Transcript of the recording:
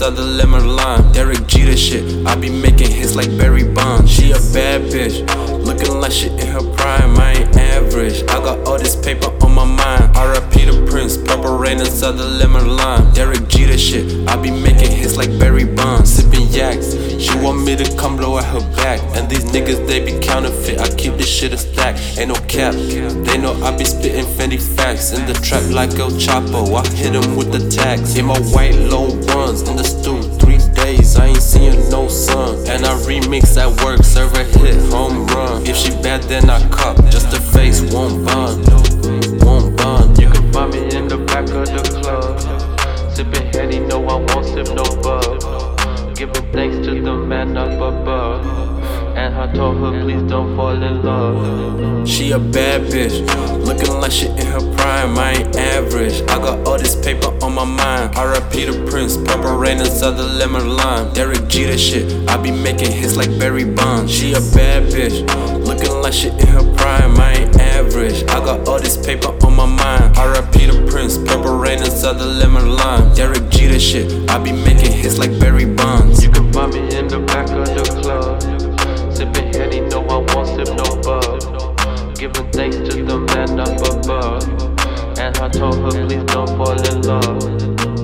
this other lemon lime. Derek Jeter shit, I be making hits like Barry Bonds. She a bad bitch, looking like shit in her prime. I ain't average, I got all this paper on my mind. R.I.P. to Prince, purple rain, this other lemon lime. Derek Jeter shit, I be making hits like Barry Bonds. Sipping yaks, she want me to come blow at her back. And these niggas, they be counterfeit, I keep this shit a stack. Ain't no cap, they know I be spitting Fendi facts. In the trap like El Chapo, I hit him with the tax. In my white low ones, in the stoop, 3 days, I ain't seeing no sun. And I remix at work, serve a hit, home run. If she bad, then I cop, just the face, won't bond, won't bond. You can find me in the back of the club, sipping Henny, no I won't sip no bub. Giving thanks to the man up above. And I told her please don't fall in love. She a bad bitch, looking like shit in her prime. I ain't average, I got all this paper on my mind. R.I.P. to Prince, purple rain is other lemon lime. Derek Jeter shit, I be making hits like Barry Bonds. She a bad bitch, looking like shit in her prime. I ain't average, I got all this paper on my mind. R.I.P. to Prince, purple rain is other lemon lime. Derek Jeter shit, I be making hits like Barry Bonds. You can find me in the back of the club, sipping Henny, no I won't sip no bub. Giving thanks to the man up above. And I told her please don't fall in love.